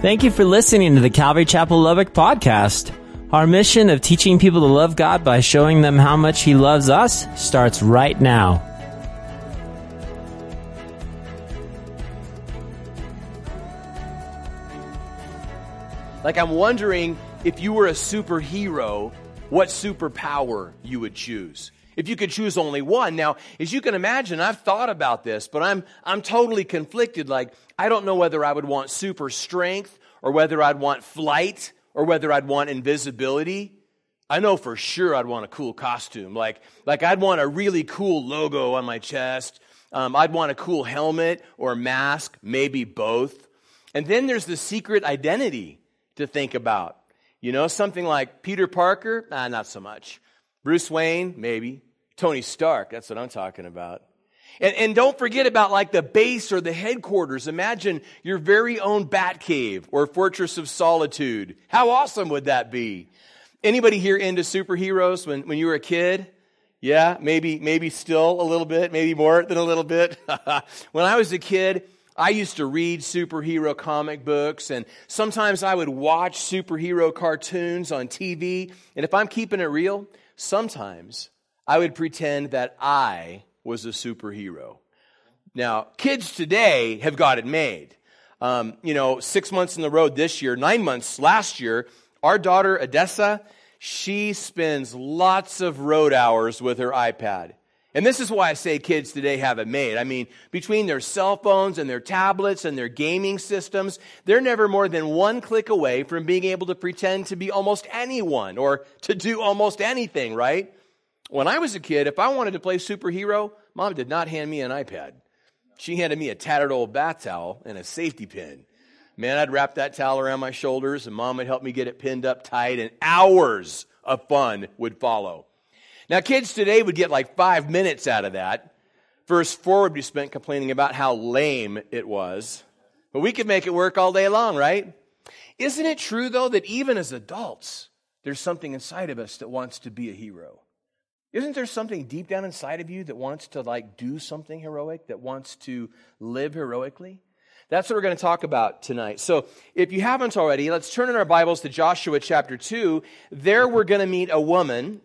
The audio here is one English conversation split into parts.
Thank you for listening to the Calvary Chapel Lubbock podcast. Our mission of teaching people to love God by showing them how much He loves us starts right now. Like, I'm wondering if you were a superhero, what superpower you would choose. If you could choose only one. Now, as you can imagine, I've thought about this, but I'm totally conflicted. Like, I don't know whether I would want super strength or whether I'd want flight or whether I'd want invisibility. I know for sure I'd want a cool costume. Like I'd want a really cool logo on my chest. I'd want a cool helmet or mask, maybe both. And then there's the secret identity to think about. You know, something like Peter Parker? Not so much. Bruce Wayne? Maybe. Tony Stark, that's what I'm talking about. And don't forget about like the base or the headquarters. Imagine your very own Batcave or Fortress of Solitude. How awesome would that be? Anybody here into superheroes when you were a kid? Yeah, maybe still a little bit, maybe more than a little bit. When I was a kid, I used to read superhero comic books, and sometimes I would watch superhero cartoons on TV. And if I'm keeping it real, sometimes I would pretend that I was a superhero. Now, kids today have got it made. 6 months in the road this year, 9 months last year, our daughter Adessa, she spends lots of road hours with her iPad. And this is why I say kids today have it made. I mean, between their cell phones and their tablets and their gaming systems, they're never more than one click away from being able to pretend to be almost anyone or to do almost anything, right? When I was a kid, if I wanted to play superhero, Mom did not hand me an iPad. She handed me a tattered old bath towel and a safety pin. Man, I'd wrap that towel around my shoulders, and Mom would help me get it pinned up tight, and hours of fun would follow. Now, kids today would get like 5 minutes out of that. First 4 would be spent complaining about how lame it was. But we could make it work all day long, right? Isn't it true, though, that even as adults, there's something inside of us that wants to be a hero? Isn't there something deep down inside of you that wants to, like, do something heroic, that wants to live heroically? That's what we're going to talk about tonight. So if you haven't already, let's turn in our Bibles to Joshua chapter 2. There we're going to meet a woman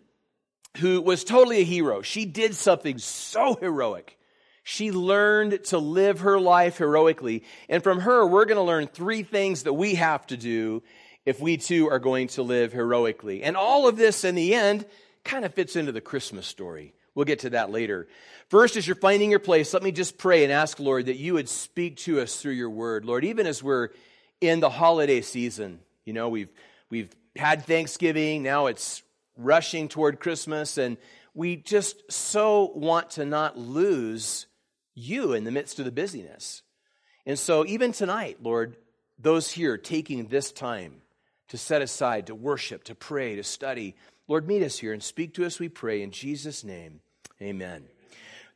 who was totally a hero. She did something so heroic. She learned to live her life heroically. And from her, we're going to learn 3 things that we have to do if we too are going to live heroically. And all of this in the end kind of fits into the Christmas story. We'll get to that later. First, as you're finding your place, let me just pray and ask, Lord, that you would speak to us through your word. Lord, even as we're in the holiday season, you know, we've had Thanksgiving, now it's rushing toward Christmas, and we just so want to not lose you in the midst of the busyness. And so even tonight, Lord, those here taking this time to set aside, to worship, to pray, to study, Lord, meet us here and speak to us, we pray, in Jesus' name, amen.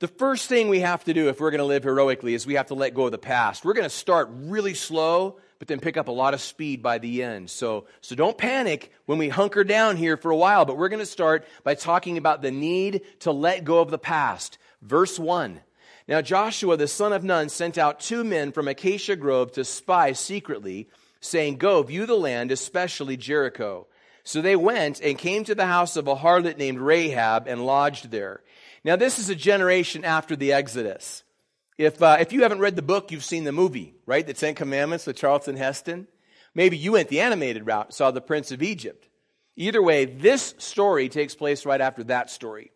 The first thing we have to do if we're going to live heroically is we have to let go of the past. We're going to start really slow, but then pick up a lot of speed by the end. So don't panic when we hunker down here for a while, but we're going to start by talking about the need to let go of the past. Verse 1. Now Joshua, the son of Nun, sent out 2 men from Acacia Grove to spy secretly, saying, "Go, view the land, especially Jericho." So they went and came to the house of a harlot named Rahab and lodged there. Now this is a generation after the Exodus. If you haven't read the book, you've seen the movie, right? The Ten Commandments with Charlton Heston. Maybe you went the animated route, saw The Prince of Egypt. Either way, this story takes place right after that story.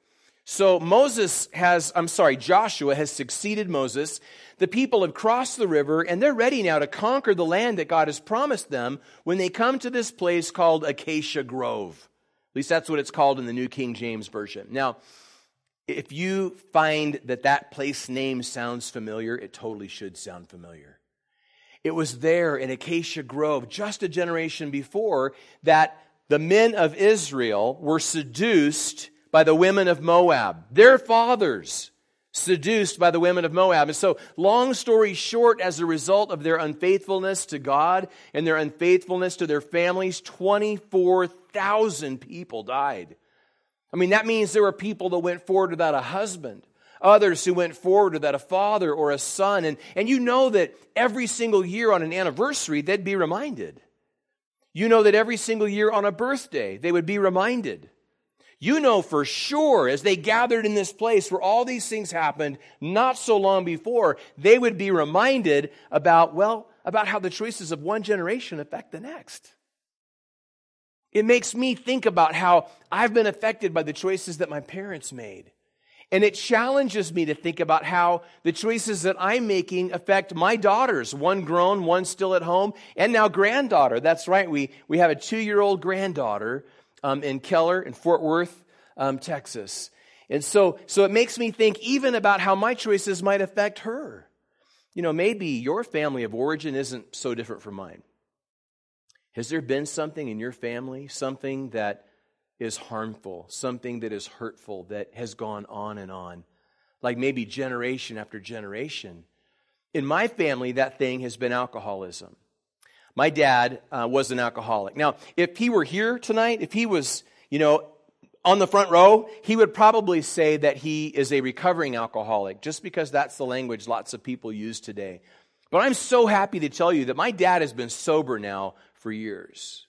So Joshua has succeeded Moses. The people have crossed the river, and they're ready now to conquer the land that God has promised them when they come to this place called Acacia Grove. At least that's what it's called in the New King James Version. Now, if you find that place name sounds familiar, it totally should sound familiar. It was there in Acacia Grove, just a generation before, that the men of Israel were seduced by the women of Moab. Their fathers seduced by the women of Moab. And so, long story short, as a result of their unfaithfulness to God and their unfaithfulness to their families, 24,000 people died. I mean, that means there were people that went forward without a husband. others who went forward, or that a father or a son. And you know that every single year on an anniversary, they'd be reminded. You know that every single year on a birthday, they would be reminded. You know for sure, as they gathered in this place where all these things happened not so long before, they would be reminded about how the choices of one generation affect the next. It makes me think about how I've been affected by the choices that my parents made. And it challenges me to think about how the choices that I'm making affect my daughters, one grown, one still at home, and now granddaughter. That's right, we have a 2-year-old granddaughter in Keller, in Fort Worth, Texas. And so it makes me think even about how my choices might affect her. You know, maybe your family of origin isn't so different from mine. Has there been something in your family, something that is harmful, something that is hurtful, that has gone on and on, like maybe generation after generation? In my family, that thing has been alcoholism. My dad was an alcoholic. Now, if he were here tonight, if he was, on the front row, he would probably say that he is a recovering alcoholic, just because that's the language lots of people use today. But I'm so happy to tell you that my dad has been sober now for years.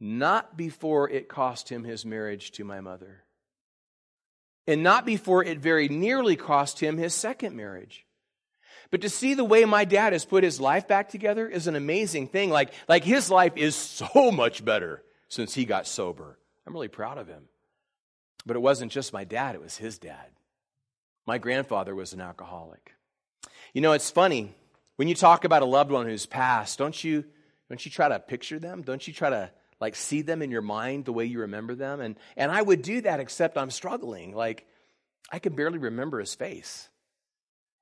Not before it cost him his marriage to my mother. And not before it very nearly cost him his second marriage. But to see the way my dad has put his life back together is an amazing thing. Like his life is so much better since he got sober. I'm really proud of him. But it wasn't just my dad, it was his dad. My grandfather was an alcoholic. You know, it's funny, when you talk about a loved one who's passed, don't you try to picture them? Don't you try to see them in your mind the way you remember them? And I would do that, except I'm struggling. I can barely remember his face.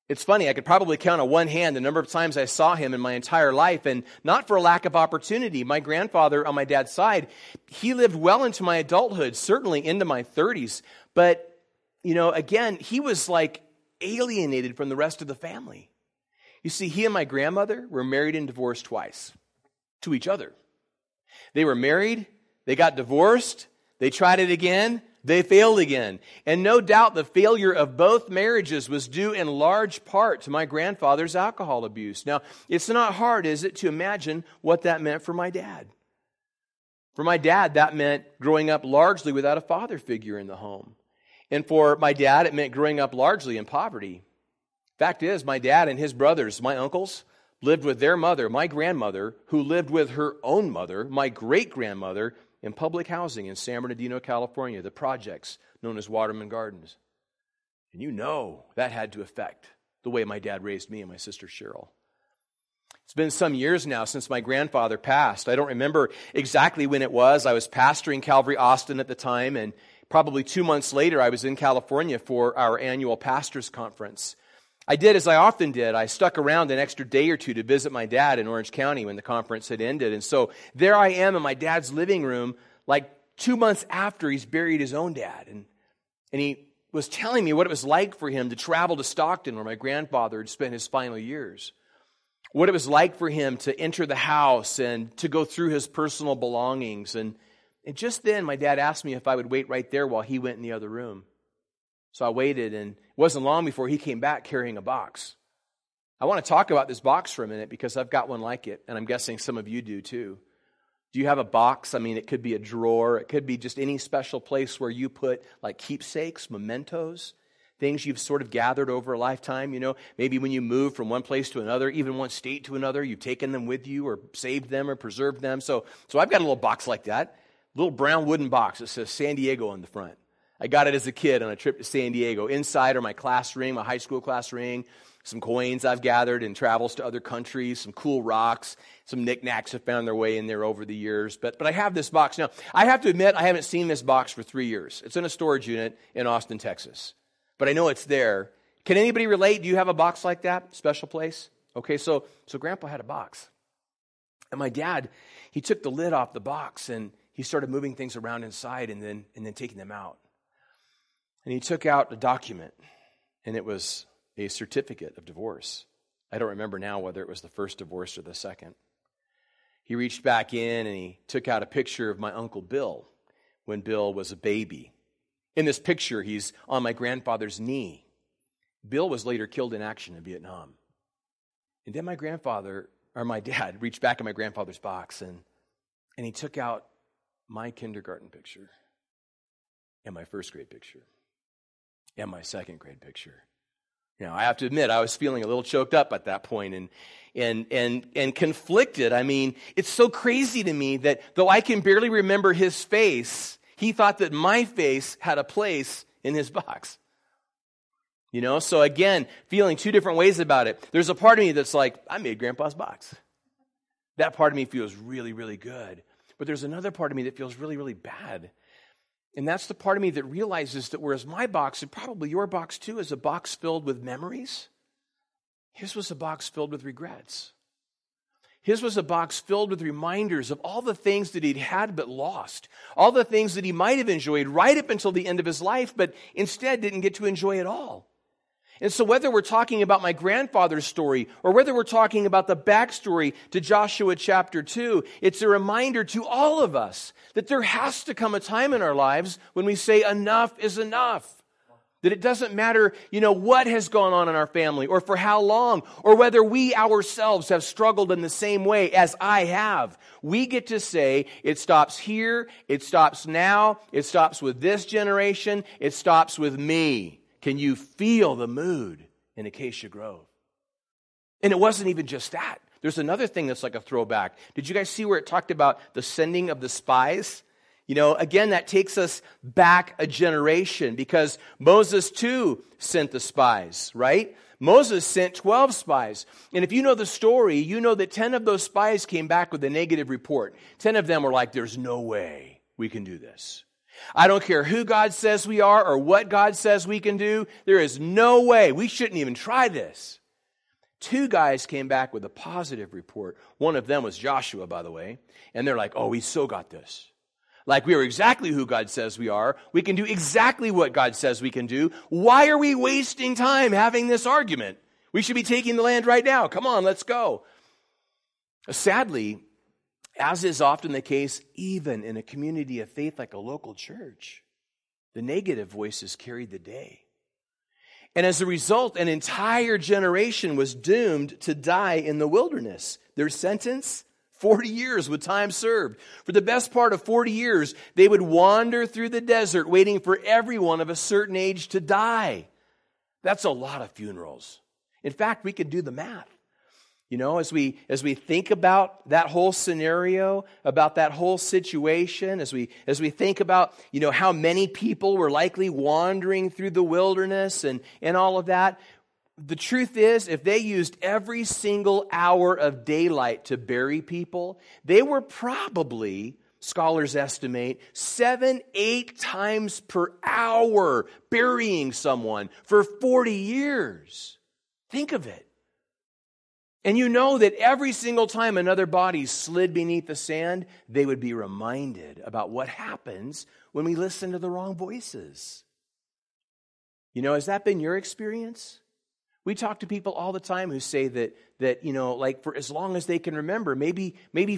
It's funny, I could probably count on one hand the number of times I saw him in my entire life, and not for a lack of opportunity. My grandfather on my dad's side, he lived well into my adulthood, certainly into my 30s. But, again, he was alienated from the rest of the family. You see, he and my grandmother were married and divorced twice to each other. They were married, they got divorced, they tried it again, they failed again. And no doubt the failure of both marriages was due in large part to my grandfather's alcohol abuse. Now, it's not hard, is it, to imagine what that meant for my dad? For my dad, that meant growing up largely without a father figure in the home. And for my dad, it meant growing up largely in poverty. Fact is, my dad and his brothers, my uncles, lived with their mother, my grandmother, who lived with her own mother, my great-grandmother, in public housing in San Bernardino, California, the projects known as Waterman Gardens. And that had to affect the way my dad raised me and my sister Cheryl. It's been some years now since my grandfather passed. I don't remember exactly when it was. I was pastoring Calvary Austin at the time, and probably 2 months later, I was in California for our annual pastors' conference. I did as I often did. I stuck around an extra day or two to visit my dad in Orange County when the conference had ended. And so there I am in my dad's living room 2 months after he's buried his own dad. And he was telling me what it was like for him to travel to Stockton, where my grandfather had spent his final years. What it was like for him to enter the house and to go through his personal belongings. And just then my dad asked me if I would wait right there while he went in the other room. So I waited, and it wasn't long before he came back carrying a box. I want to talk about this box for a minute because I've got one like it, and I'm guessing some of you do too. Do you have a box? I mean, it could be a drawer. It could be just any special place where you put keepsakes, mementos, things you've sort of gathered over a lifetime. Maybe when you move from one place to another, even one state to another, you've taken them with you or saved them or preserved them. So I've got a little box like that, a little brown wooden box that says San Diego on the front. I got it as a kid on a trip to San Diego. Inside are my class ring, my high school class ring, some coins I've gathered in travels to other countries, some cool rocks, some knickknacks have found their way in there over the years. But I have this box. Now, I have to admit, I haven't seen this box for 3 years. It's in a storage unit in Austin, Texas. But I know it's there. Can anybody relate? Do you have a box like that? Special place? Okay, so Grandpa had a box. And my dad, he took the lid off the box, and he started moving things around inside and then taking them out. And he took out a document, and it was a certificate of divorce. I don't remember now whether it was the first divorce or the second. He reached back in, and he took out a picture of my Uncle Bill when Bill was a baby. In this picture, he's on my grandfather's knee. Bill was later killed in action in Vietnam. And then my dad reached back in my grandfather's box and he took out my kindergarten picture and my first grade picture and my second grade picture. Now, I have to admit, I was feeling a little choked up at that point and conflicted. I mean, it's so crazy to me that though I can barely remember his face, he thought that my face had a place in his box. You know, so again, feeling two different ways about it. There's a part of me that's like, I made Grandpa's box. That part of me feels really, really good. But there's another part of me that feels really, really bad. And that's the part of me that realizes that whereas my box, and probably your box too, is a box filled with memories, his was a box filled with regrets. His was a box filled with reminders of all the things that he'd had but lost, all the things that he might have enjoyed right up until the end of his life, but instead didn't get to enjoy at all. And so whether we're talking about my grandfather's story or whether we're talking about the backstory to Joshua chapter 2, it's a reminder to all of us that there has to come a time in our lives when we say enough is enough. That it doesn't matter, you know, what has gone on in our family or for how long or whether we ourselves have struggled in the same way as I have. We get to say it stops here, it stops now, it stops with this generation, it stops with me. Can you feel the mood in Acacia Grove? And it wasn't even just that. There's another thing that's like a throwback. Did you guys see where it talked about the sending of the spies? You know, again, that takes us back a generation because Moses too sent the spies, right? Moses sent 12 spies. And if you know the story, you know that 10 of those spies came back with a negative report. 10 of them were like, there's no way we can do this. I don't care who God says we are or what God says we can do. There is no way. We shouldn't even try this. 2 guys came back with a positive report. One of them was Joshua, by the way. And they're like, oh, we so got this. Like we are exactly who God says we are. We can do exactly what God says we can do. Why are we wasting time having this argument? We should be taking the land right now. Come on, let's go. Sadly, as is often the case, even in a community of faith like a local church, the negative voices carried the day. And as a result, an entire generation was doomed to die in the wilderness. Their sentence, 40 years with time served. For the best part of 40 years, they would wander through the desert waiting for everyone of a certain age to die. That's a lot of funerals. In fact, we could do the math. You know, as we think about that whole scenario, about that whole situation, as we think about, you know, how many people were likely wandering through the wilderness and all of that, the truth is, if they used every single hour of daylight to bury people, they were probably, scholars estimate, 7-8 times per hour burying someone for 40 years. Think of it. And you know that every single time another body slid beneath the sand, they would be reminded about what happens when we listen to the wrong voices. You know, has that been your experience? We talk to people all the time who say that you know, like for as long as they can remember, maybe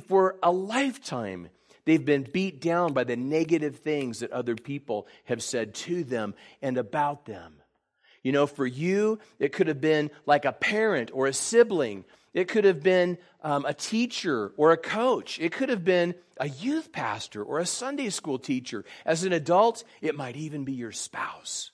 for a lifetime, they've been beat down by the negative things that other people have said to them and about them. You know, for you, it could have been like a parent or a sibling. It could have been a teacher or a coach. It could have been a youth pastor or a Sunday school teacher. As an adult, it might even be your spouse.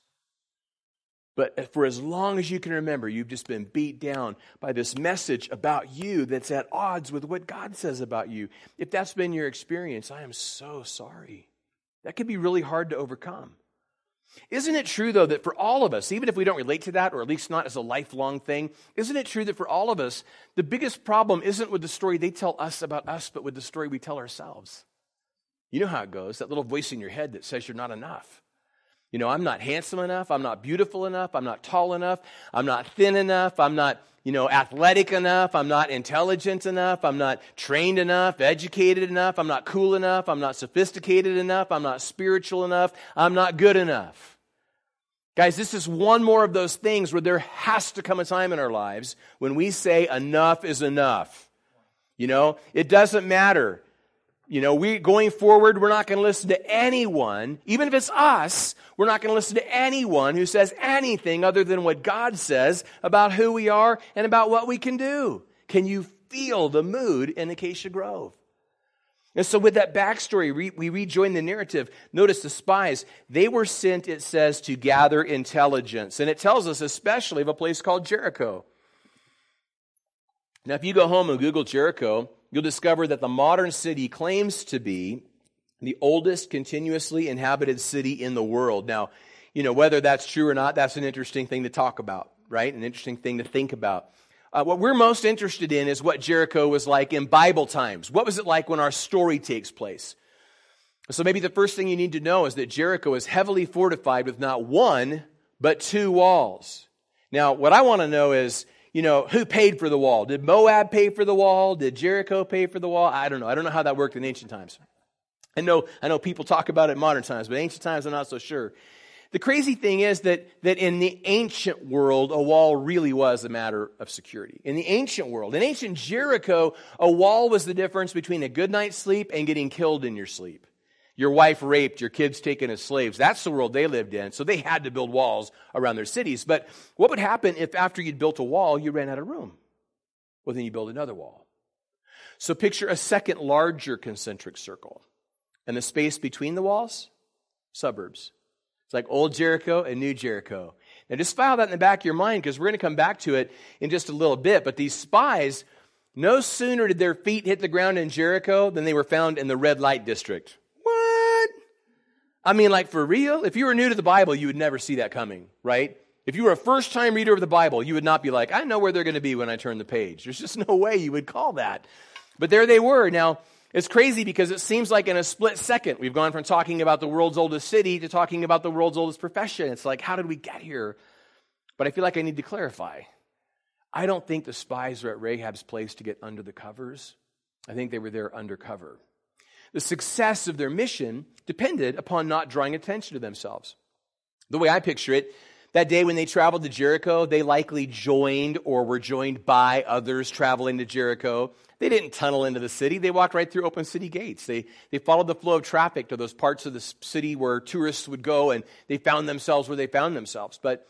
But for as long as you can remember, you've just been beat down by this message about you that's at odds with what God says about you. If that's been your experience, I am so sorry. That could be really hard to overcome. Isn't it true, though, that for all of us, even if we don't relate to that, or at least not as a lifelong thing, isn't it true that for all of us, the biggest problem isn't with the story they tell us about us, but with the story we tell ourselves? You know how it goes, that little voice in your head that says you're not enough. You know, I'm not handsome enough, I'm not beautiful enough, I'm not tall enough, I'm not thin enough, I'm not, you know, athletic enough, I'm not intelligent enough, I'm not trained enough, educated enough, I'm not cool enough, I'm not sophisticated enough, I'm not spiritual enough, I'm not good enough. Guys, this is one more of those things where there has to come a time in our lives when we say enough is enough. You know, it doesn't matter You know, going forward, we're not going to listen to anyone, even if it's us, we're not going to listen to anyone who says anything other than what God says about who we are and about what we can do. Can you feel the mood in Acacia Grove? And so with that backstory, we rejoin the narrative. Notice the spies, they were sent, it says, to gather intelligence. And it tells us especially of a place called Jericho. Now, if you go home and Google Jericho, you'll discover that the modern city claims to be the oldest continuously inhabited city in the world. Now, you know, whether that's true or not, that's an interesting thing to talk about, right? An interesting thing to think about. What we're most interested in is what Jericho was like in Bible times. What was it like when our story takes place? So maybe the first thing you need to know is that Jericho is heavily fortified with not one, but two walls. Now, what I want to know is, you know, who paid for the wall? Did Moab pay for the wall? Did Jericho pay for the wall? I don't know. I don't know how that worked in ancient times. I know people talk about it in modern times, but ancient times I'm not so sure. The crazy thing is that in the ancient world, a wall really was a matter of security. In the ancient world, in ancient Jericho, a wall was the difference between a good night's sleep and getting killed in your sleep. Your wife raped, your kids taken as slaves. That's the world they lived in, so they had to build walls around their cities. But what would happen if after you'd built a wall, you ran out of room? Well, then you build another wall. So picture a second larger concentric circle. And the space between the walls? Suburbs. It's like old Jericho and new Jericho. Now just file that in the back of your mind because we're going to come back to it in just a little bit. But these spies, no sooner did their feet hit the ground in Jericho than they were found in the red light district. I mean, like, for real? If you were new to the Bible, you would never see that coming, right? If you were a first-time reader of the Bible, you would not be like, I know where they're going to be when I turn the page. There's just no way you would call that. But there they were. Now, it's crazy because it seems like in a split second, we've gone from talking about the world's oldest city to talking about the world's oldest profession. It's like, how did we get here? But I feel like I need to clarify. I don't think the spies were at Rahab's place to get under the covers. I think they were there undercover. The success of their mission depended upon not drawing attention to themselves. The way I picture it, that day when they traveled to Jericho, they likely joined or were joined by others traveling to Jericho. They didn't tunnel into the city. They walked right through open city gates. They followed the flow of traffic to those parts of the city where tourists would go, and they found themselves where they found themselves. But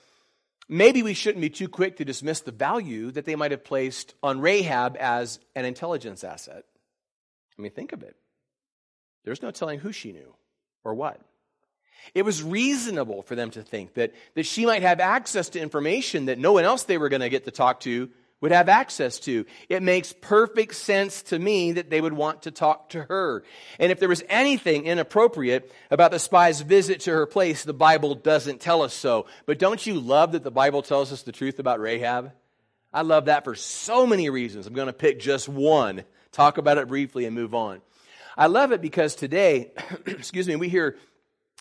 maybe we shouldn't be too quick to dismiss the value that they might have placed on Rahab as an intelligence asset. I mean, think of it. There's no telling who she knew or what. It was reasonable for them to think that she might have access to information that no one else they were going to get to talk to would have access to. It makes perfect sense to me that they would want to talk to her. And if there was anything inappropriate about the spy's visit to her place, the Bible doesn't tell us so. But don't you love that the Bible tells us the truth about Rahab? I love that for so many reasons. I'm going to pick just one, talk about it briefly, and move on. I love it because today, we hear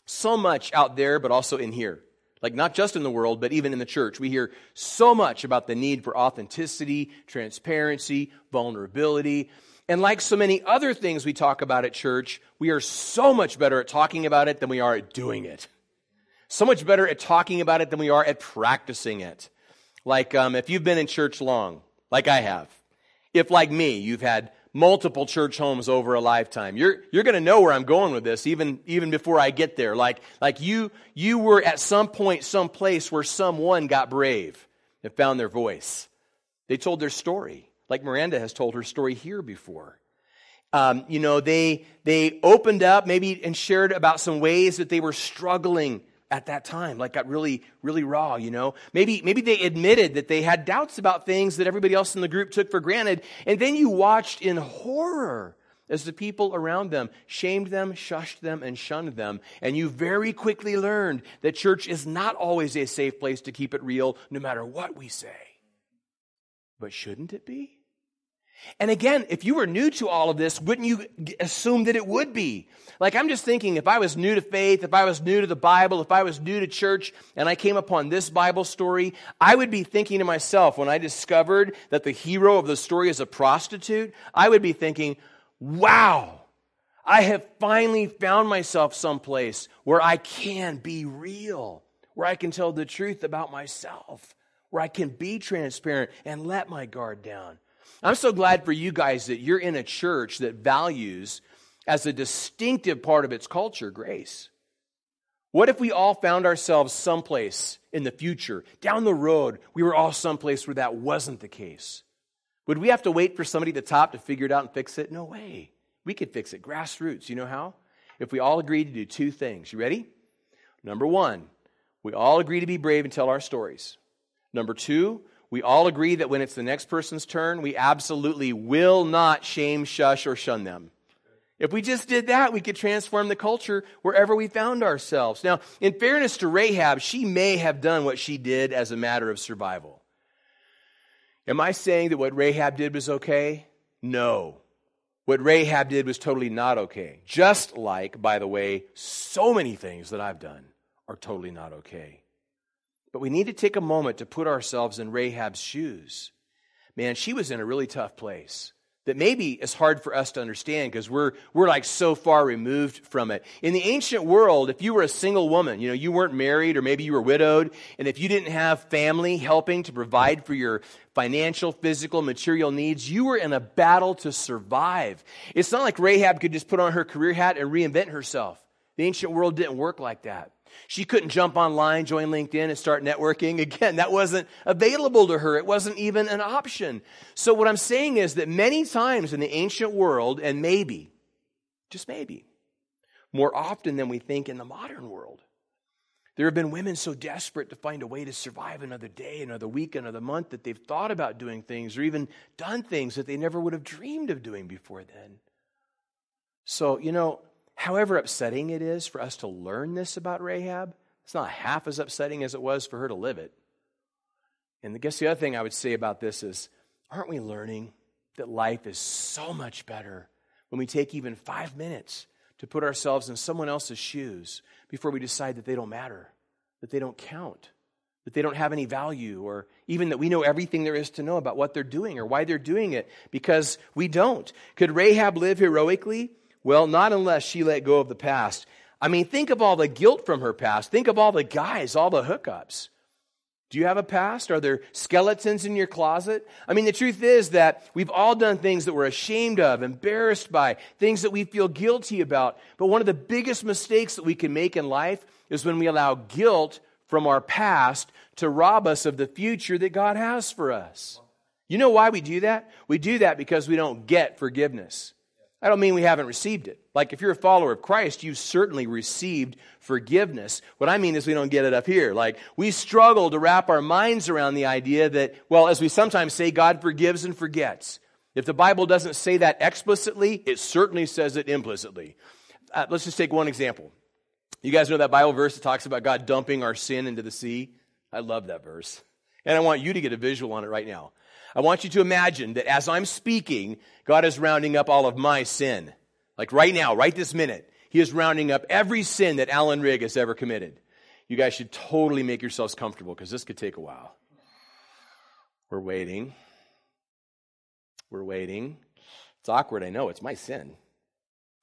so much out there, but also in here. Like, not just in the world, but even in the church. We hear so much about the need for authenticity, transparency, vulnerability. And like so many other things we talk about at church, we are so much better at talking about it than we are at doing it. So much better at talking about it than we are at practicing it. Like, if you've been in church long, like I have, if like me, you've had multiple church homes over a lifetime. You're going to know where I'm going with this even before I get there. Like you were at some point, some place where someone got brave and found their voice. They told their story, like Miranda has told her story here before. They opened up maybe and shared about some ways that they were struggling at that time, like got really, really raw, you know. Maybe they admitted that they had doubts about things that everybody else in the group took for granted. And then you watched in horror as the people around them shamed them, shushed them, and shunned them. And you very quickly learned that church is not always a safe place to keep it real, no matter what we say. But shouldn't it be? And again, if you were new to all of this, wouldn't you assume that it would be? Like, I'm just thinking, if I was new to faith, if I was new to the Bible, if I was new to church, and I came upon this Bible story, I would be thinking to myself, when I discovered that the hero of the story is a prostitute, I would be thinking, wow, I have finally found myself someplace where I can be real, where I can tell the truth about myself, where I can be transparent and let my guard down. I'm so glad for you guys that you're in a church that values as a distinctive part of its culture, grace. What if we all found ourselves someplace in the future, down the road, we were all someplace where that wasn't the case? Would we have to wait for somebody at the top to figure it out and fix it? No way. We could fix it. Grassroots. You know how? If we all agreed to do two things. You ready? Number one, we all agree to be brave and tell our stories. Number two, we all agree that when it's the next person's turn, we absolutely will not shame, shush, or shun them. If we just did that, we could transform the culture wherever we found ourselves. Now, in fairness to Rahab, she may have done what she did as a matter of survival. Am I saying that what Rahab did was okay? No. What Rahab did was totally not okay. Just like, by the way, so many things that I've done are totally not okay. But we need to take a moment to put ourselves in Rahab's shoes. Man, she was in a really tough place. That maybe is hard for us to understand because we're like so far removed from it. In the ancient world, if you were a single woman, you know, you weren't married or maybe you were widowed, and if you didn't have family helping to provide for your financial, physical, material needs, you were in a battle to survive. It's not like Rahab could just put on her career hat and reinvent herself. The ancient world didn't work like that. She couldn't jump online, join LinkedIn, and start networking. Again, that wasn't available to her. It wasn't even an option. So what I'm saying is that many times in the ancient world, and maybe, just maybe, more often than we think in the modern world, there have been women so desperate to find a way to survive another day, another week, another month, that they've thought about doing things or even done things that they never would have dreamed of doing before then. So, you know, however upsetting it is for us to learn this about Rahab, it's not half as upsetting as it was for her to live it. And I guess the other thing I would say about this is, aren't we learning that life is so much better when we take even 5 minutes to put ourselves in someone else's shoes before we decide that they don't matter, that they don't count, that they don't have any value, or even that we know everything there is to know about what they're doing or why they're doing it, because we don't. Could Rahab live heroically? Well, not unless she let go of the past. I mean, think of all the guilt from her past. Think of all the guys, all the hookups. Do you have a past? Are there skeletons in your closet? I mean, the truth is that we've all done things that we're ashamed of, embarrassed by, things that we feel guilty about. But one of the biggest mistakes that we can make in life is when we allow guilt from our past to rob us of the future that God has for us. You know why we do that? We do that because we don't get forgiveness. I don't mean we haven't received it. Like if you're a follower of Christ, you've certainly received forgiveness. What I mean is we don't get it up here. Like we struggle to wrap our minds around the idea that, well, as we sometimes say, God forgives and forgets. If the Bible doesn't say that explicitly, it certainly says it implicitly. Let's just take one example. You guys know that Bible verse that talks about God dumping our sin into the sea? I love that verse. And I want you to get a visual on it right now. I want you to imagine that as I'm speaking, God is rounding up all of my sin. Like right now, right this minute, He is rounding up every sin that Alan Rigg has ever committed. You guys should totally make yourselves comfortable because this could take a while. We're waiting. We're waiting. It's awkward, I know. It's my sin.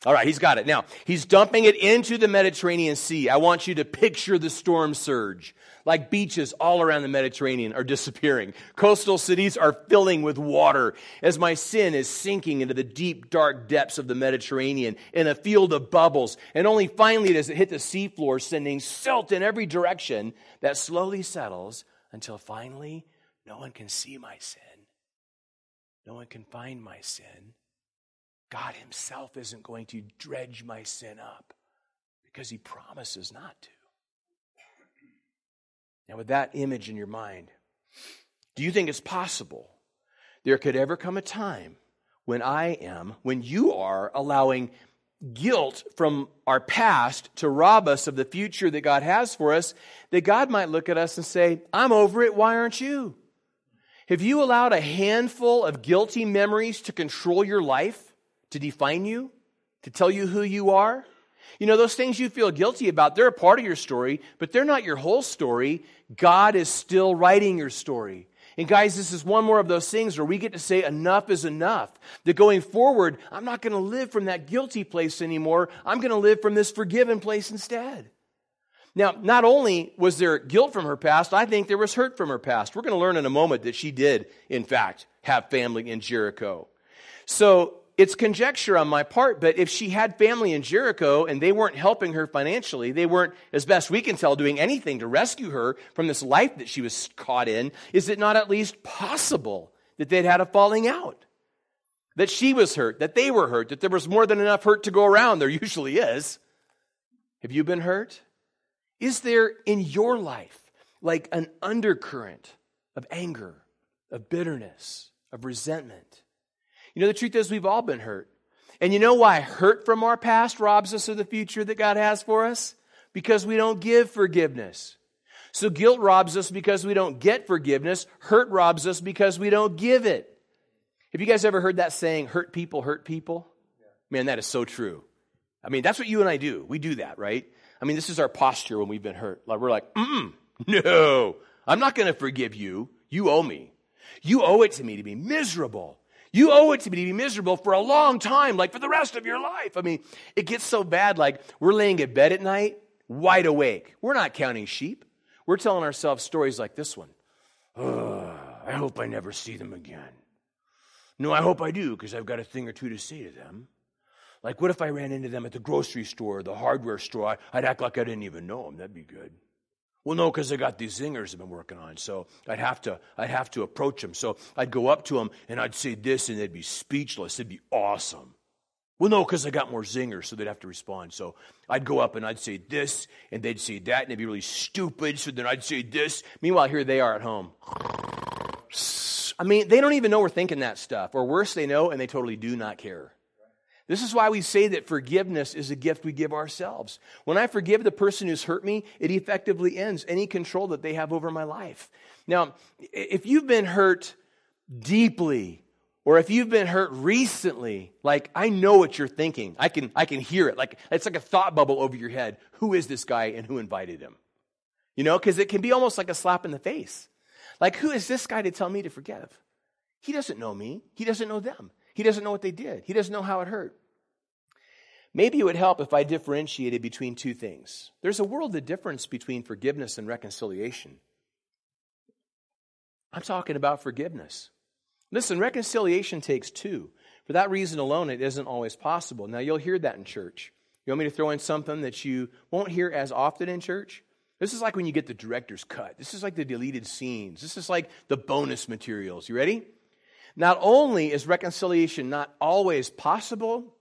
All right, He's got it. Now, He's dumping it into the Mediterranean Sea. I want you to picture the storm surge. Like beaches all around the Mediterranean are disappearing. Coastal cities are filling with water as my sin is sinking into the deep, dark depths of the Mediterranean in a field of bubbles. And only finally does it hit the seafloor, sending silt in every direction that slowly settles until finally no one can see my sin. No one can find my sin. God Himself isn't going to dredge my sin up because He promises not to. Now, with that image in your mind, do you think it's possible there could ever come a time when you are allowing guilt from our past to rob us of the future that God has for us, that God might look at us and say, I'm over it, why aren't you? Have you allowed a handful of guilty memories to control your life? To define you, to tell you who you are. You know, those things you feel guilty about, they're a part of your story, but they're not your whole story. God is still writing your story. And guys, this is one more of those things where we get to say enough is enough. That going forward, I'm not going to live from that guilty place anymore. I'm going to live from this forgiven place instead. Now, not only was there guilt from her past, I think there was hurt from her past. We're going to learn in a moment that she did, in fact, have family in Jericho. So it's conjecture on my part, but if she had family in Jericho and they weren't helping her financially, they weren't, as best we can tell, doing anything to rescue her from this life that she was caught in, is it not at least possible that they'd had a falling out? That she was hurt, that they were hurt, that there was more than enough hurt to go around. There usually is. Have you been hurt? Is there in your life like an undercurrent of anger, of bitterness, of resentment? You know, the truth is we've all been hurt. And you know why hurt from our past robs us of the future that God has for us? Because we don't give forgiveness. So guilt robs us because we don't get forgiveness. Hurt robs us because we don't give it. Have you guys ever heard that saying, hurt people hurt people? Man, that is so true. I mean, that's what you and I do. We do that, right? I mean, this is our posture when we've been hurt. Like, we're like, no, I'm not going to forgive you. You owe me. You owe it to me to be miserable. You owe it to me to be miserable for a long time, like for the rest of your life. I mean, it gets so bad, like we're laying in bed at night, wide awake. We're not counting sheep. We're telling ourselves stories like this one. Oh, I hope I never see them again. No, I hope I do, because I've got a thing or two to say to them. Like, what if I ran into them at the grocery store or the hardware store? I'd act like I didn't even know them. That'd be good. Well, no, because I got these zingers I've been working on, so I'd have to approach them. So I'd go up to them, and I'd say this, and they'd be speechless. It'd be awesome. Well, no, because I got more zingers, so they'd have to respond. So I'd go up, and I'd say this, and they'd say that, and it'd be really stupid, so then I'd say this. Meanwhile, here they are at home. I mean, they don't even know we're thinking that stuff. Or worse, they know, and they totally do not care. This is why we say that forgiveness is a gift we give ourselves. When I forgive the person who's hurt me, it effectively ends any control that they have over my life. Now, if you've been hurt deeply, or if you've been hurt recently, like, I know what you're thinking. I can hear it. Like, it's like a thought bubble over your head. Who is this guy and who invited him? You know, because it can be almost like a slap in the face. Like, who is this guy to tell me to forgive? He doesn't know me. He doesn't know them. He doesn't know what they did. He doesn't know how it hurt. Maybe it would help if I differentiated between two things. There's a world of difference between forgiveness and reconciliation. I'm talking about forgiveness. Listen, reconciliation takes two. For that reason alone, it isn't always possible. Now, you'll hear that in church. You want me to throw in something that you won't hear as often in church? This is like when you get the director's cut. This is like the deleted scenes. This is like the bonus materials. You ready? Not only is reconciliation not always possible,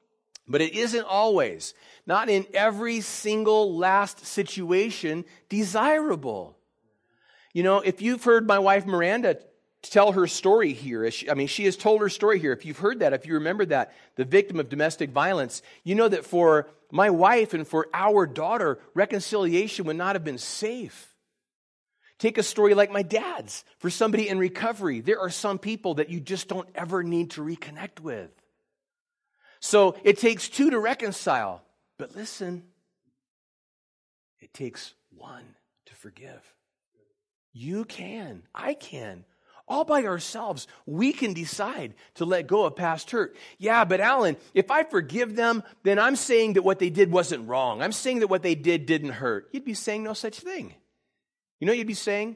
but it isn't always, not in every single last situation, desirable. You know, if you've heard my wife Miranda tell her story here, she has told her story here. If you've heard that, if you remember that, the victim of domestic violence, you know that for my wife and for our daughter, reconciliation would not have been safe. Take a story like my dad's. For somebody in recovery, there are some people that you just don't ever need to reconnect with. So it takes two to reconcile. But listen, it takes one to forgive. You can. I can. All by ourselves, we can decide to let go of past hurt. Yeah, but Alan, if I forgive them, then I'm saying that what they did wasn't wrong. I'm saying that what they did didn't hurt. You'd be saying no such thing. You know what you'd be saying?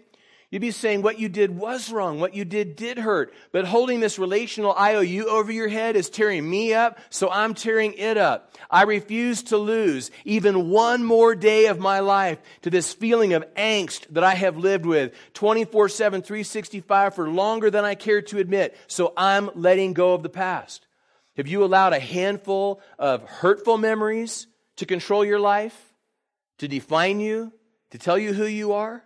You'd be saying what you did was wrong, what you did hurt, but holding this relational IOU over your head is tearing me up, so I'm tearing it up. I refuse to lose even one more day of my life to this feeling of angst that I have lived with 24/7, 365 for longer than I care to admit, so I'm letting go of the past. Have you allowed a handful of hurtful memories to control your life, to define you, to tell you who you are?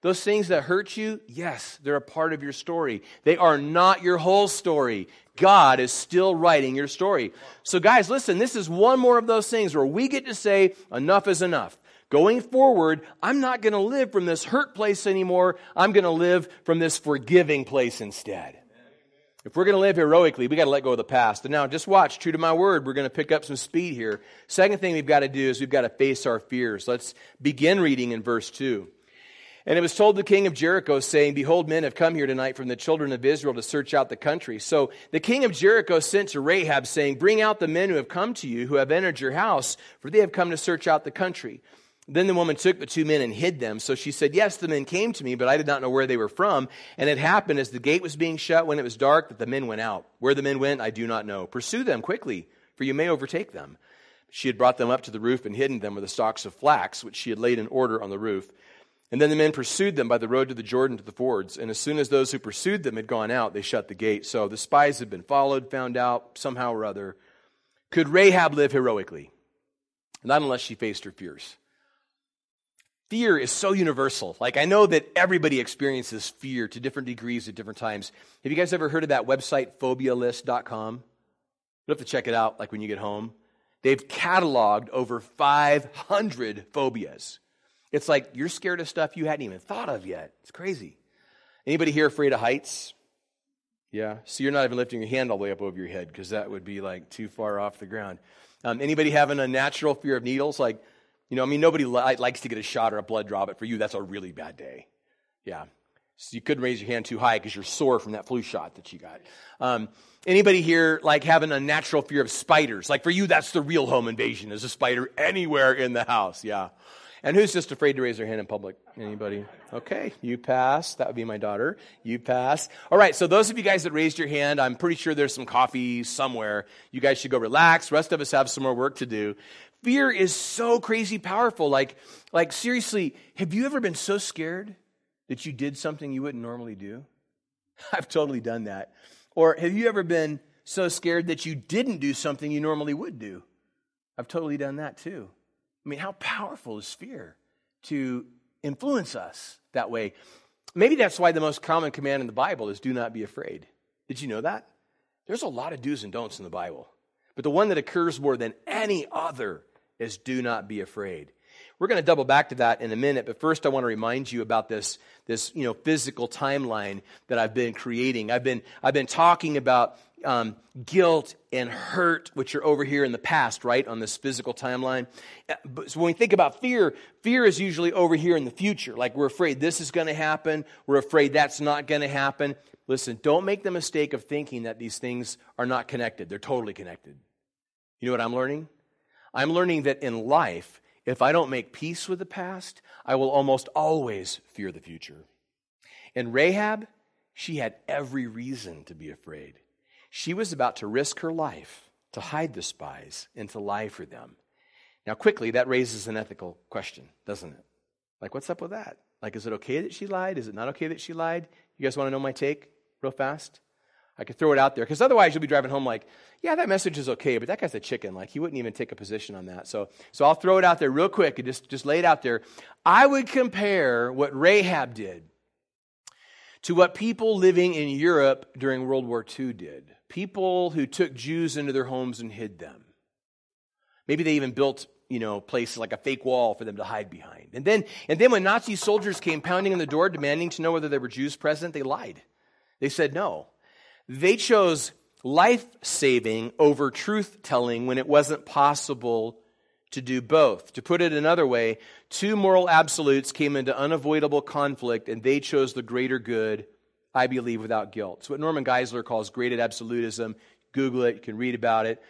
Those things that hurt you, yes, they're a part of your story. They are not your whole story. God is still writing your story. So guys, listen, this is one more of those things where we get to say enough is enough. Going forward, I'm not going to live from this hurt place anymore. I'm going to live from this forgiving place instead. If we're going to live heroically, we got to let go of the past. And now just watch, true to my word, we're going to pick up some speed here. Second thing we've got to do is we've got to face our fears. Let's begin reading in verse 2. And it was told the king of Jericho, saying, "Behold, men have come here tonight from the children of Israel to search out the country." So the king of Jericho sent to Rahab, saying, "Bring out the men who have come to you, who have entered your house, for they have come to search out the country." Then the woman took the two men and hid them. So she said, yes, the men came to me, but I did not know where they were from. And it happened as the gate was being shut, when it was dark, that the men went out. Where the men went, I do not know. Pursue them quickly, for you may overtake them. She had brought them up to the roof and hidden them with the stalks of flax, which she had laid in order on the roof. And then the men pursued them by the road to the Jordan to the fords. And as soon as those who pursued them had gone out, they shut the gate. So the spies had been followed, found out, somehow or other. Could Rahab live heroically? Not unless she faced her fears. Fear is so universal. Like, I know that everybody experiences fear to different degrees at different times. Have you guys ever heard of that website, phobialist.com? You'll have to check it out, like, when you get home. They've cataloged over 500 phobias. It's like you're scared of stuff you hadn't even thought of yet. It's crazy. Anybody here afraid of heights? Yeah. So you're not even lifting your hand all the way up over your head, because that would be, like, too far off the ground. Anybody have an unnatural fear of needles? Like, you know, I mean, nobody likes to get a shot or a blood draw, but for you, that's a really bad day. Yeah. So you couldn't raise your hand too high because you're sore from that flu shot that you got. Anybody here, like, have an unnatural fear of spiders? Like, for you, that's the real home invasion. There's a spider anywhere in the house. Yeah. And who's just afraid to raise their hand in public? Anybody? Okay, you pass. That would be my daughter. You pass. All right, so those of you guys that raised your hand, I'm pretty sure there's some coffee somewhere. You guys should go relax. The rest of us have some more work to do. Fear is so crazy powerful. Like seriously, have you ever been so scared that you did something you wouldn't normally do? I've totally done that. Or have you ever been so scared that you didn't do something you normally would do? I've totally done that too. I mean, how powerful is fear to influence us that way? Maybe that's why the most common command in the Bible is do not be afraid. Did you know that? There's a lot of do's and don'ts in the Bible, but the one that occurs more than any other is do not be afraid. We're going to double back to that in a minute, but first I want to remind you about this physical timeline that I've been creating. I've been talking about guilt and hurt, which are over here in the past, right, on this physical timeline. So when we think about fear, fear is usually over here in the future. Like, we're afraid this is going to happen. We're afraid that's not going to happen. Listen, don't make the mistake of thinking that these things are not connected. They're totally connected. You know what I'm learning? I'm learning that in life, if I don't make peace with the past, I will almost always fear the future. And Rahab, she had every reason to be afraid. She was about to risk her life to hide the spies and to lie for them. Now, quickly, that raises an ethical question, doesn't it? Like, what's up with that? Like, is it okay that she lied? Is it not okay that she lied? You guys want to know my take real fast? I could throw it out there, because otherwise you'll be driving home like, yeah, that message is okay, but that guy's a chicken. Like, he wouldn't even take a position on that. So I'll throw it out there real quick and just lay it out there. I would compare what Rahab did to what people living in Europe during World War II did. People who took Jews into their homes and hid them. Maybe they even built, places like a fake wall for them to hide behind. And then when Nazi soldiers came pounding on the door demanding to know whether there were Jews present, they lied. They said no. They chose life-saving over truth-telling when it wasn't possible to do both. To put it another way, two moral absolutes came into unavoidable conflict, and they chose the greater good, I believe, without guilt. It's what Norman Geisler calls graded absolutism. Google it. You can read about it.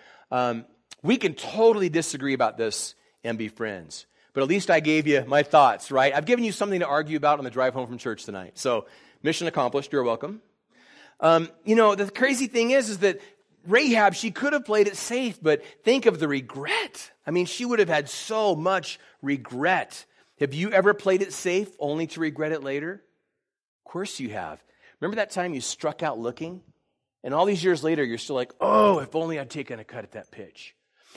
We can totally disagree about this and be friends, but at least I gave you my thoughts, right? I've given you something to argue about on the drive home from church tonight. So mission accomplished. You're welcome. The crazy thing is that Rahab, she could have played it safe, but think of the regret. I mean, she would have had so much regret. Have you ever played it safe only to regret it later? Of course you have. Remember that time you struck out looking? And all these years later, you're still like, oh, if only I'd taken a cut at that pitch.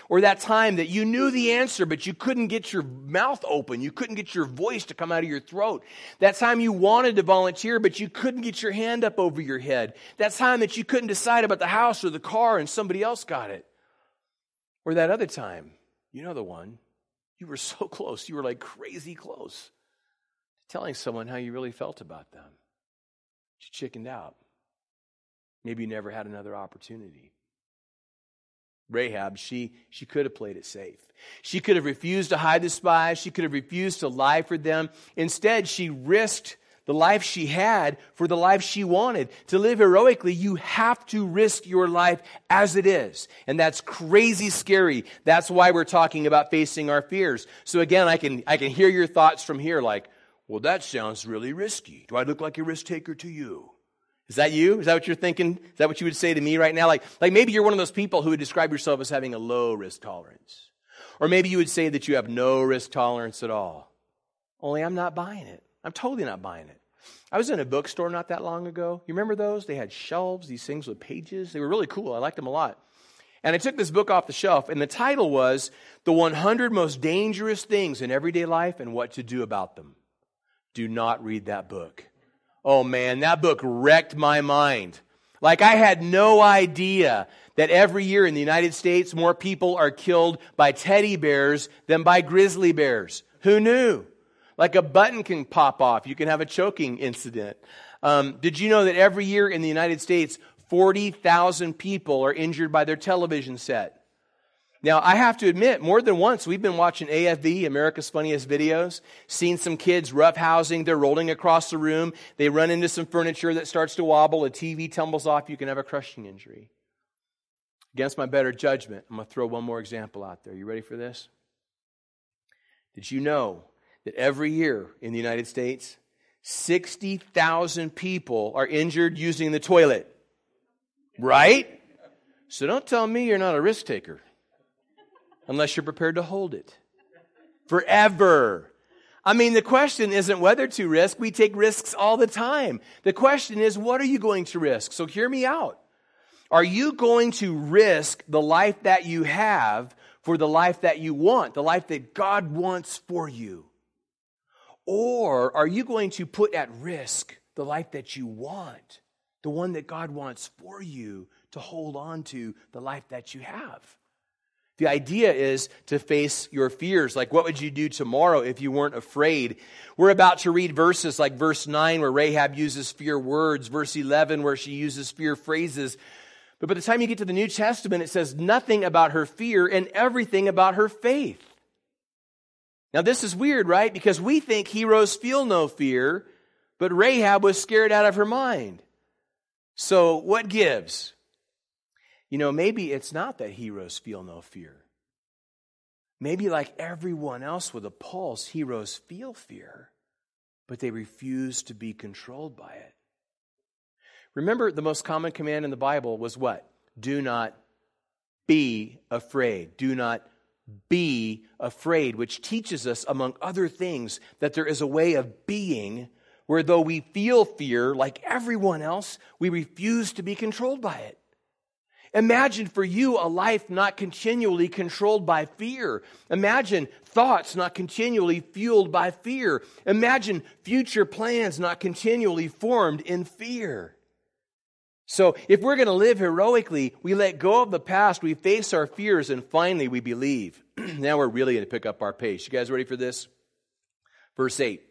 Or that time that you knew the answer, but you couldn't get your mouth open. You couldn't get your voice to come out of your throat. That time you wanted to volunteer, but you couldn't get your hand up over your head. That time that you couldn't decide about the house or the car and somebody else got it. Or that other time, you know the one, you were so close. You were like crazy close to telling someone how you really felt about them. You chickened out. Maybe you never had another opportunity. Rahab, she could have played it safe. She could have refused to hide the spies. She could have refused to lie for them. Instead, she risked the life she had for the life she wanted. To live heroically, you have to risk your life as it is. And that's crazy scary. That's why we're talking about facing our fears. So again, I can hear your thoughts from here like, well, that sounds really risky. Do I look like a risk taker to you? Is that you? Is that what you're thinking? Is that what you would say to me right now? Like maybe you're one of those people who would describe yourself as having a low risk tolerance. Or maybe you would say that you have no risk tolerance at all. Only I'm not buying it. I'm totally not buying it. I was in a bookstore not that long ago. You remember those? They had shelves, these things with pages. They were really cool. I liked them a lot. And I took this book off the shelf, and the title was The 100 Most Dangerous Things in Everyday Life and What to Do About Them. Do not read that book. Oh man, that book wrecked my mind. Like I had no idea that every year in the United States, more people are killed by teddy bears than by grizzly bears. Who knew? Like a button can pop off. You can have a choking incident. Did you know that every year in the United States, 40,000 people are injured by their television set? Now, I have to admit, more than once, we've been watching AFV, America's Funniest Videos, seen some kids roughhousing, they're rolling across the room, they run into some furniture that starts to wobble, a TV tumbles off, you can have a crushing injury. Against my better judgment, I'm going to throw one more example out there. You ready for this? Did you know that every year in the United States, 60,000 people are injured using the toilet? Right? So don't tell me you're not a risk taker. Unless you're prepared to hold it forever. I mean, the question isn't whether to risk. We take risks all the time. The question is, what are you going to risk? So hear me out. Are you going to risk the life that you have for the life that you want, the life that God wants for you? Or are you going to put at risk the life that you want, the one that God wants for you, to hold on to the life that you have? The idea is to face your fears. Like, what would you do tomorrow if you weren't afraid? We're about to read verses like verse 9 where Rahab uses fear words, verse 11 where she uses fear phrases. But by the time you get to the New Testament, it says nothing about her fear and everything about her faith. Now, this is weird, right? Because we think heroes feel no fear, but Rahab was scared out of her mind. So what gives? You know, maybe it's not that heroes feel no fear. Maybe like everyone else with a pulse, heroes feel fear, but they refuse to be controlled by it. Remember, the most common command in the Bible was what? Do not be afraid. Do not be afraid, which teaches us, among other things, that there is a way of being where though we feel fear like everyone else, we refuse to be controlled by it. Imagine for you a life not continually controlled by fear. Imagine thoughts not continually fueled by fear. Imagine future plans not continually formed in fear. So if we're going to live heroically, we let go of the past, we face our fears, and finally we believe. Now we're really going to pick up our pace. You guys ready for this? Verse 8.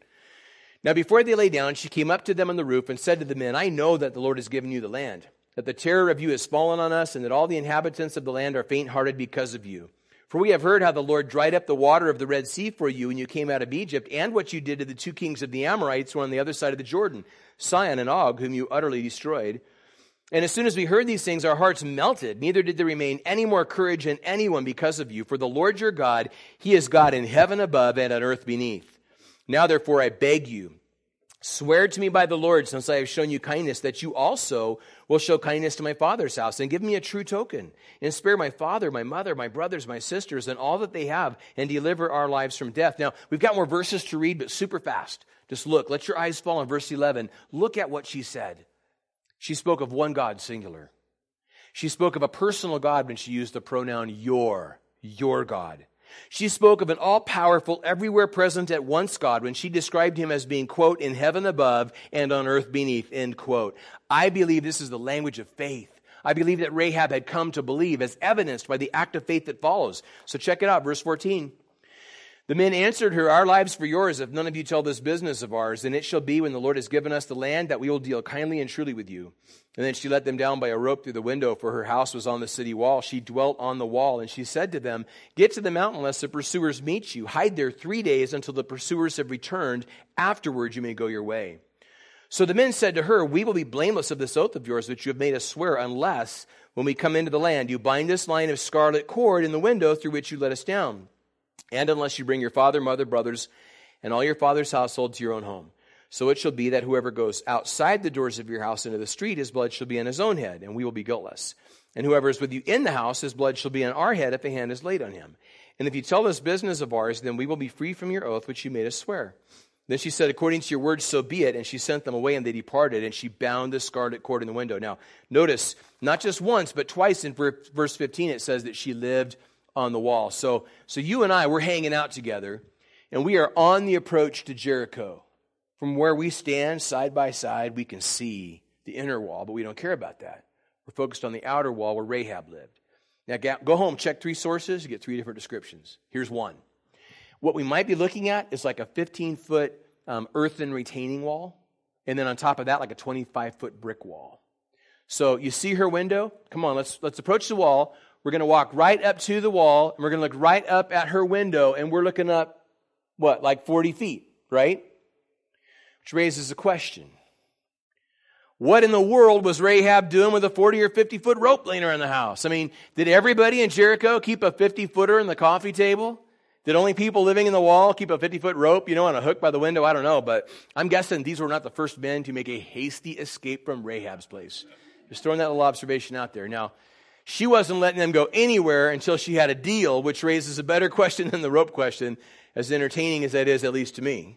Now before they lay down, she came up to them on the roof and said to the men, I know that the Lord has given you the land, that the terror of you has fallen on us, and that all the inhabitants of the land are faint-hearted because of you. For we have heard how the Lord dried up the water of the Red Sea for you when you came out of Egypt, and what you did to the two kings of the Amorites who were on the other side of the Jordan, Sihon and Og, whom you utterly destroyed. And as soon as we heard these things, our hearts melted. Neither did there remain any more courage in anyone because of you. For the Lord your God, he is God in heaven above and on earth beneath. Now therefore I beg you, swear to me by the Lord, since I have shown you kindness, that you also will show kindness to my father's house, and give me a true token, and spare my father, my mother, my brothers, my sisters, and all that they have, and deliver our lives from death. Now, we've got more verses to read, but super fast. Just look. Let your eyes fall on verse 11. Look at what she said. She spoke of one God, singular. She spoke of a personal God when she used the pronoun your God. She spoke of an all-powerful, everywhere-present at once God when she described him as being, quote, in heaven above and on earth beneath, end quote. I believe this is the language of faith. I believe that Rahab had come to believe, as evidenced by the act of faith that follows. So check it out, verse 14. The men answered her, our lives for yours, if none of you tell this business of ours. And it shall be when the Lord has given us the land that we will deal kindly and truly with you. And then she let them down by a rope through the window, for her house was on the city wall. She dwelt on the wall, and she said to them, get to the mountain lest the pursuers meet you. Hide there 3 days until the pursuers have returned. Afterward you may go your way. So the men said to her, we will be blameless of this oath of yours which you have made us swear, unless when we come into the land you bind this line of scarlet cord in the window through which you let us down, and unless you bring your father, mother, brothers, and all your father's household to your own home. So it shall be that whoever goes outside the doors of your house into the street, his blood shall be on his own head, and we will be guiltless. And whoever is with you in the house, his blood shall be on our head if a hand is laid on him. And if you tell this business of ours, then we will be free from your oath which you made us swear. Then she said, according to your words, so be it. And she sent them away, and they departed, and she bound the scarlet cord in the window. Now, notice, not just once, but twice in verse 15, it says that she lived on the wall. So you and I, we're hanging out together, and we are on the approach to Jericho. From where we stand side by side, we can see the inner wall, but we don't care about that. We're focused on the outer wall where Rahab lived. Now go home, check three sources, you get three different descriptions. Here's one. What we might be looking at is like a 15-foot earthen retaining wall, and then on top of that, like a 25-foot brick wall. So you see her window? Come on, let's approach the wall. We're going to walk right up to the wall, and we're going to look right up at her window, and we're looking up, what, like 40 feet, right? Which raises a question. What in the world was Rahab doing with a 40 or 50-foot rope laying around the house? I mean, did everybody in Jericho keep a 50-footer in the coffee table? Did only people living in the wall keep a 50-foot rope, on a hook by the window? I don't know, but I'm guessing these were not the first men to make a hasty escape from Rahab's place. Just throwing that little observation out there. Now, she wasn't letting them go anywhere until she had a deal, which raises a better question than the rope question, as entertaining as that is, at least to me.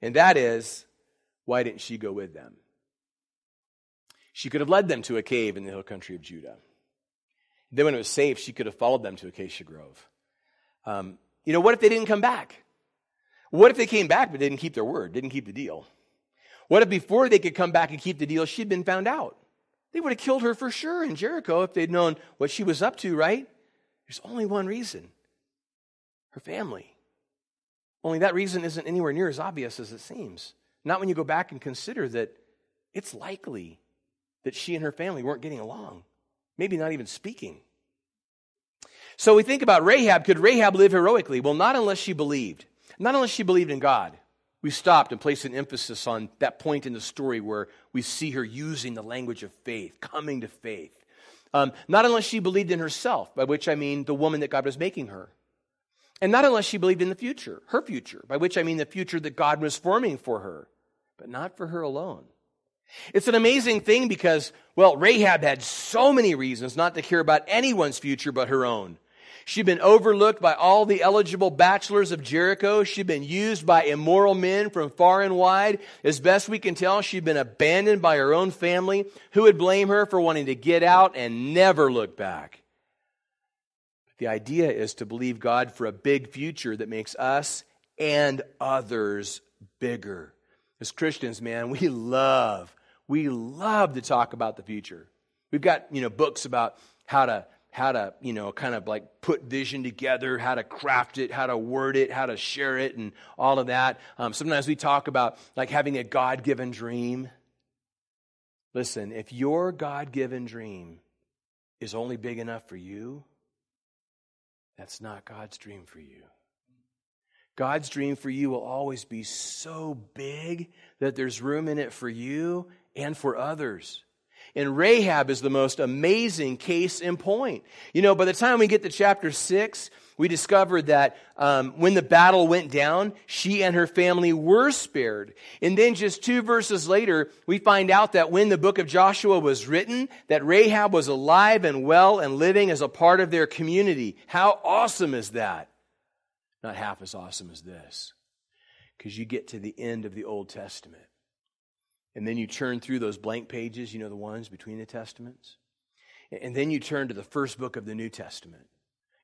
And that is, why didn't she go with them? She could have led them to a cave in the hill country of Judah. Then when it was safe, she could have followed them to Acacia Grove. What if they didn't come back? What if they came back but didn't keep their word, didn't keep the deal? What if before they could come back and keep the deal, she'd been found out? They would have killed her for sure in Jericho if they'd known what she was up to, right? There's only one reason. Her family. Only that reason isn't anywhere near as obvious as it seems. Not when you go back and consider that it's likely that she and her family weren't getting along, maybe not even speaking. So we think about Rahab. Could Rahab live heroically? Well, not unless she believed. Not unless she believed in God. We stopped and placed an emphasis on that point in the story where we see her using the language of faith, coming to faith. Not unless she believed in herself, by which I mean the woman that God was making her. And not unless she believed in the future, her future, by which I mean the future that God was forming for her, but not for her alone. It's an amazing thing because, Rahab had so many reasons not to care about anyone's future but her own. She'd been overlooked by all the eligible bachelors of Jericho. She'd been used by immoral men from far and wide. As best we can tell, she'd been abandoned by her own family. Who would blame her for wanting to get out and never look back? The idea is to believe God for a big future that makes us and others bigger. As Christians, man, we love to talk about the future. We've got, books about how to kind of like put vision together, how to craft it, how to word it, how to share it, and all of that. Sometimes we talk about like having a God-given dream. Listen, if your God-given dream is only big enough for you, that's not God's dream for you. God's dream for you will always be so big that there's room in it for you and for others. And Rahab is the most amazing case in point. By the time we get to chapter 6, we discovered that when the battle went down, she and her family were spared. And then just 2 verses later, we find out that when the book of Joshua was written, that Rahab was alive and well and living as a part of their community. How awesome is that? Not half as awesome as this, because you get to the end of the Old Testament and then you turn through those blank pages, the ones between the Testaments, and then you turn to the first book of the New Testament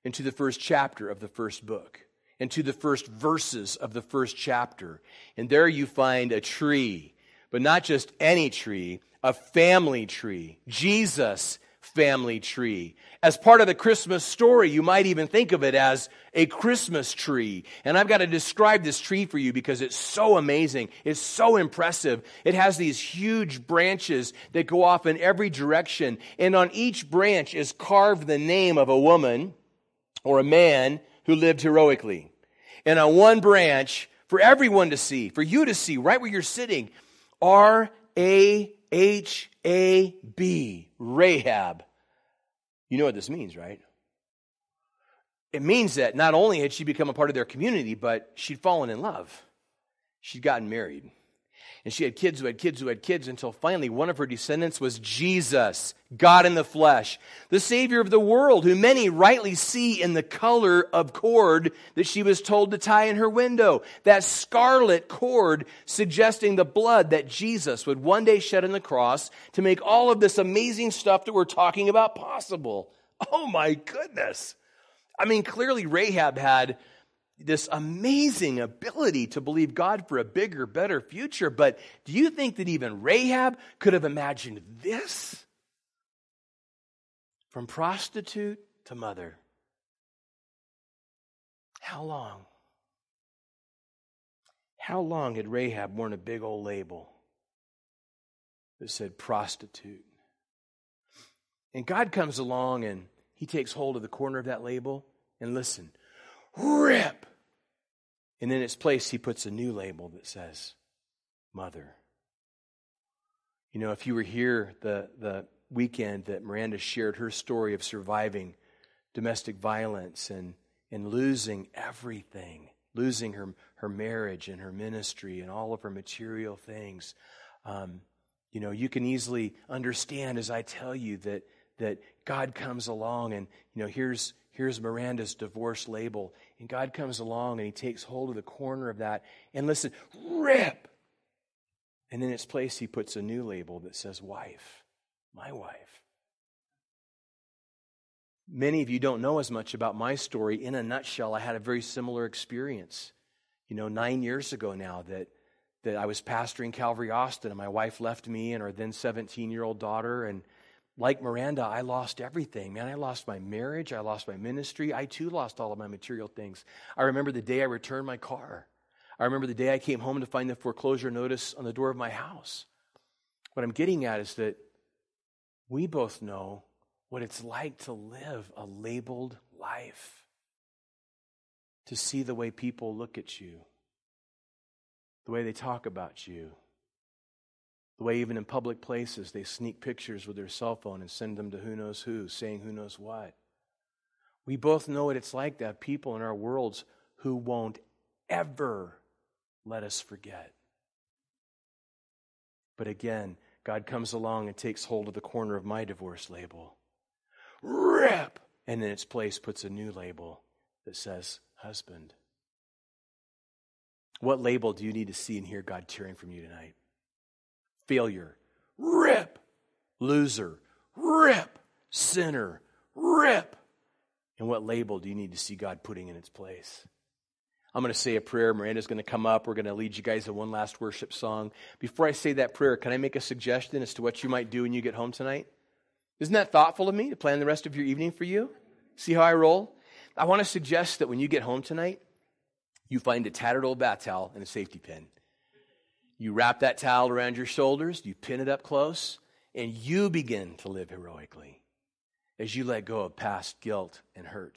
and to the first chapter of the first book and to the first verses of the first chapter, and there you find a tree, but not just any tree, a family tree, Jesus' family tree. As part of the Christmas story, you might even think of it as a Christmas tree. And I've got to describe this tree for you because it's so amazing. It's so impressive. It has these huge branches that go off in every direction. And on each branch is carved the name of a woman or a man who lived heroically. And on one branch, for everyone to see, for you to see right where you're sitting, are R-A-H-A-B, Rahab. You know what this means, right? It means that not only had she become a part of their community, but she'd fallen in love. She'd gotten married. And she had kids who had kids who had kids until finally one of her descendants was Jesus, God in the flesh, the Savior of the world, who many rightly see in the color of cord that she was told to tie in her window. That scarlet cord suggesting the blood that Jesus would one day shed on the cross to make all of this amazing stuff that we're talking about possible. Oh my goodness. I mean, clearly Rahab had this amazing ability to believe God for a bigger, better future. But do you think that even Rahab could have imagined this? From prostitute to mother. How long? How long had Rahab worn a big old label that said prostitute? And God comes along and He takes hold of the corner of that label and listen, rip! And in its place, He puts a new label that says, Mother. You know, if you were here the weekend that Miranda shared her story of surviving domestic violence and losing everything, losing her marriage and her ministry and all of her material things, you know, you can easily understand as I tell you that God comes along and, you know, here's Miranda's divorce label. And God comes along and He takes hold of the corner of that. And listen, rip! And in its place, He puts a new label that says, wife, my wife. Many of you don't know as much about my story. In a nutshell, I had a very similar experience. You know, 9 years ago now that I was pastoring Calvary Austin, and my wife left me and our then 17-year-old daughter. And like Miranda, I lost everything. Man, I lost my marriage. I lost my ministry. I, too, lost all of my material things. I remember the day I returned my car. I remember the day I came home to find the foreclosure notice on the door of my house. What I'm getting at is that we both know what it's like to live a labeled life, to see the way people look at you, the way they talk about you, the way even in public places they sneak pictures with their cell phone and send them to who knows who, saying who knows what. We both know what it's like to have people in our worlds who won't ever let us forget. But again, God comes along and takes hold of the corner of my divorce label. Rip! And in its place puts a new label that says husband. What label do you need to see and hear God tearing from you tonight? Failure, rip. Loser, rip. Sinner, rip. And what label do you need to see God putting in its place? I'm going to say a prayer. Miranda's going to come up. We're going to lead you guys to one last worship song. Before I say that prayer, can I make a suggestion as to what you might do when you get home tonight? Isn't that thoughtful of me to plan the rest of your evening for you? See how I roll? I want to suggest that when you get home tonight, you find a tattered old bath towel and a safety pin. You wrap that towel around your shoulders, you pin it up close, and you begin to live heroically as you let go of past guilt and hurt,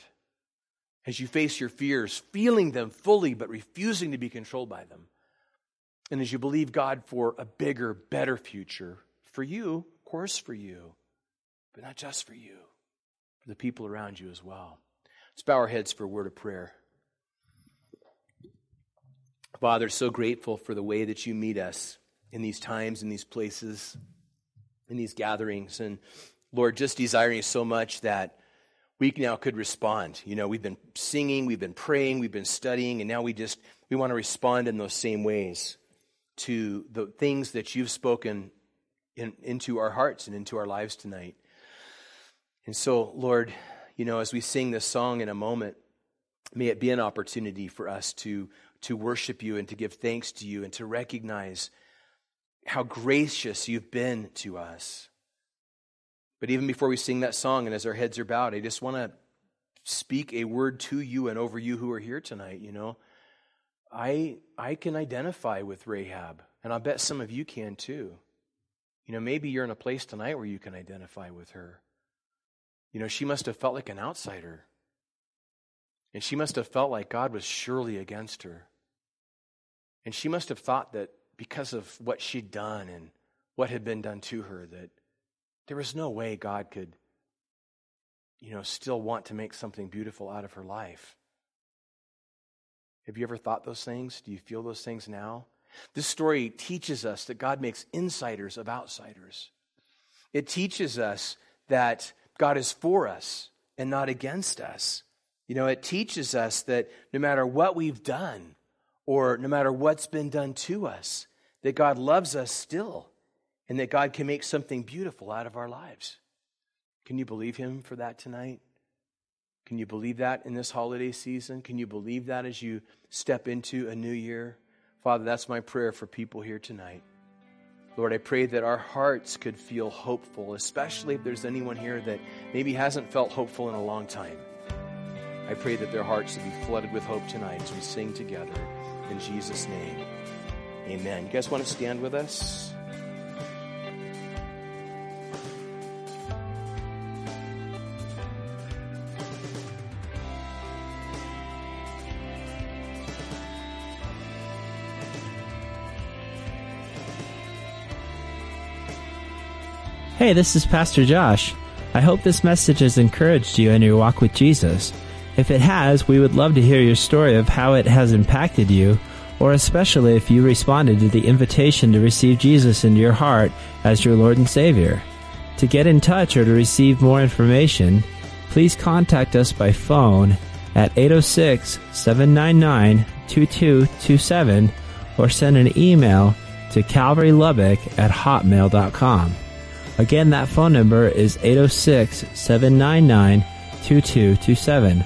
as you face your fears, feeling them fully but refusing to be controlled by them, and as you believe God for a bigger, better future for you, of course for you, but not just for you, for the people around you as well. Let's bow our heads for a word of prayer. Father, so grateful for the way that you meet us in these times, in these places, in these gatherings. And Lord, just desiring so much that we now could respond. You know, we've been singing, we've been praying, we've been studying, and now we want to respond in those same ways to the things that you've spoken into our hearts and into our lives tonight. And so, Lord, you know, as we sing this song in a moment, may it be an opportunity for us to worship you and to give thanks to you and to recognize how gracious you've been to us. But even before we sing that song and as our heads are bowed, I just want to speak a word to you and over you who are here tonight, you know. I can identify with Rahab, and I bet some of you can too. You know, maybe you're in a place tonight where you can identify with her. You know, she must have felt like an outsider. And she must have felt like God was surely against her. And she must have thought that because of what she'd done and what had been done to her, that there was no way God could, still want to make something beautiful out of her life. Have you ever thought those things? Do you feel those things now? This story teaches us that God makes insiders of outsiders. It teaches us that God is for us and not against us. It teaches us that no matter what we've done or no matter what's been done to us, that God loves us still and that God can make something beautiful out of our lives. Can you believe him for that tonight? Can you believe that in this holiday season? Can you believe that as you step into a new year? Father, that's my prayer for people here tonight. Lord, I pray that our hearts could feel hopeful, especially if there's anyone here that maybe hasn't felt hopeful in a long time. I pray that their hearts would be flooded with hope tonight as we sing together. In Jesus' name, amen. You guys want to stand with us? Hey, this is Pastor Josh. I hope this message has encouraged you in your walk with Jesus. If it has, we would love to hear your story of how it has impacted you, or especially if you responded to the invitation to receive Jesus into your heart as your Lord and Savior. To get in touch or to receive more information, please contact us by phone at 806-799-2227 or send an email to calvarylubbock@hotmail.com. Again, that phone number is 806-799-2227.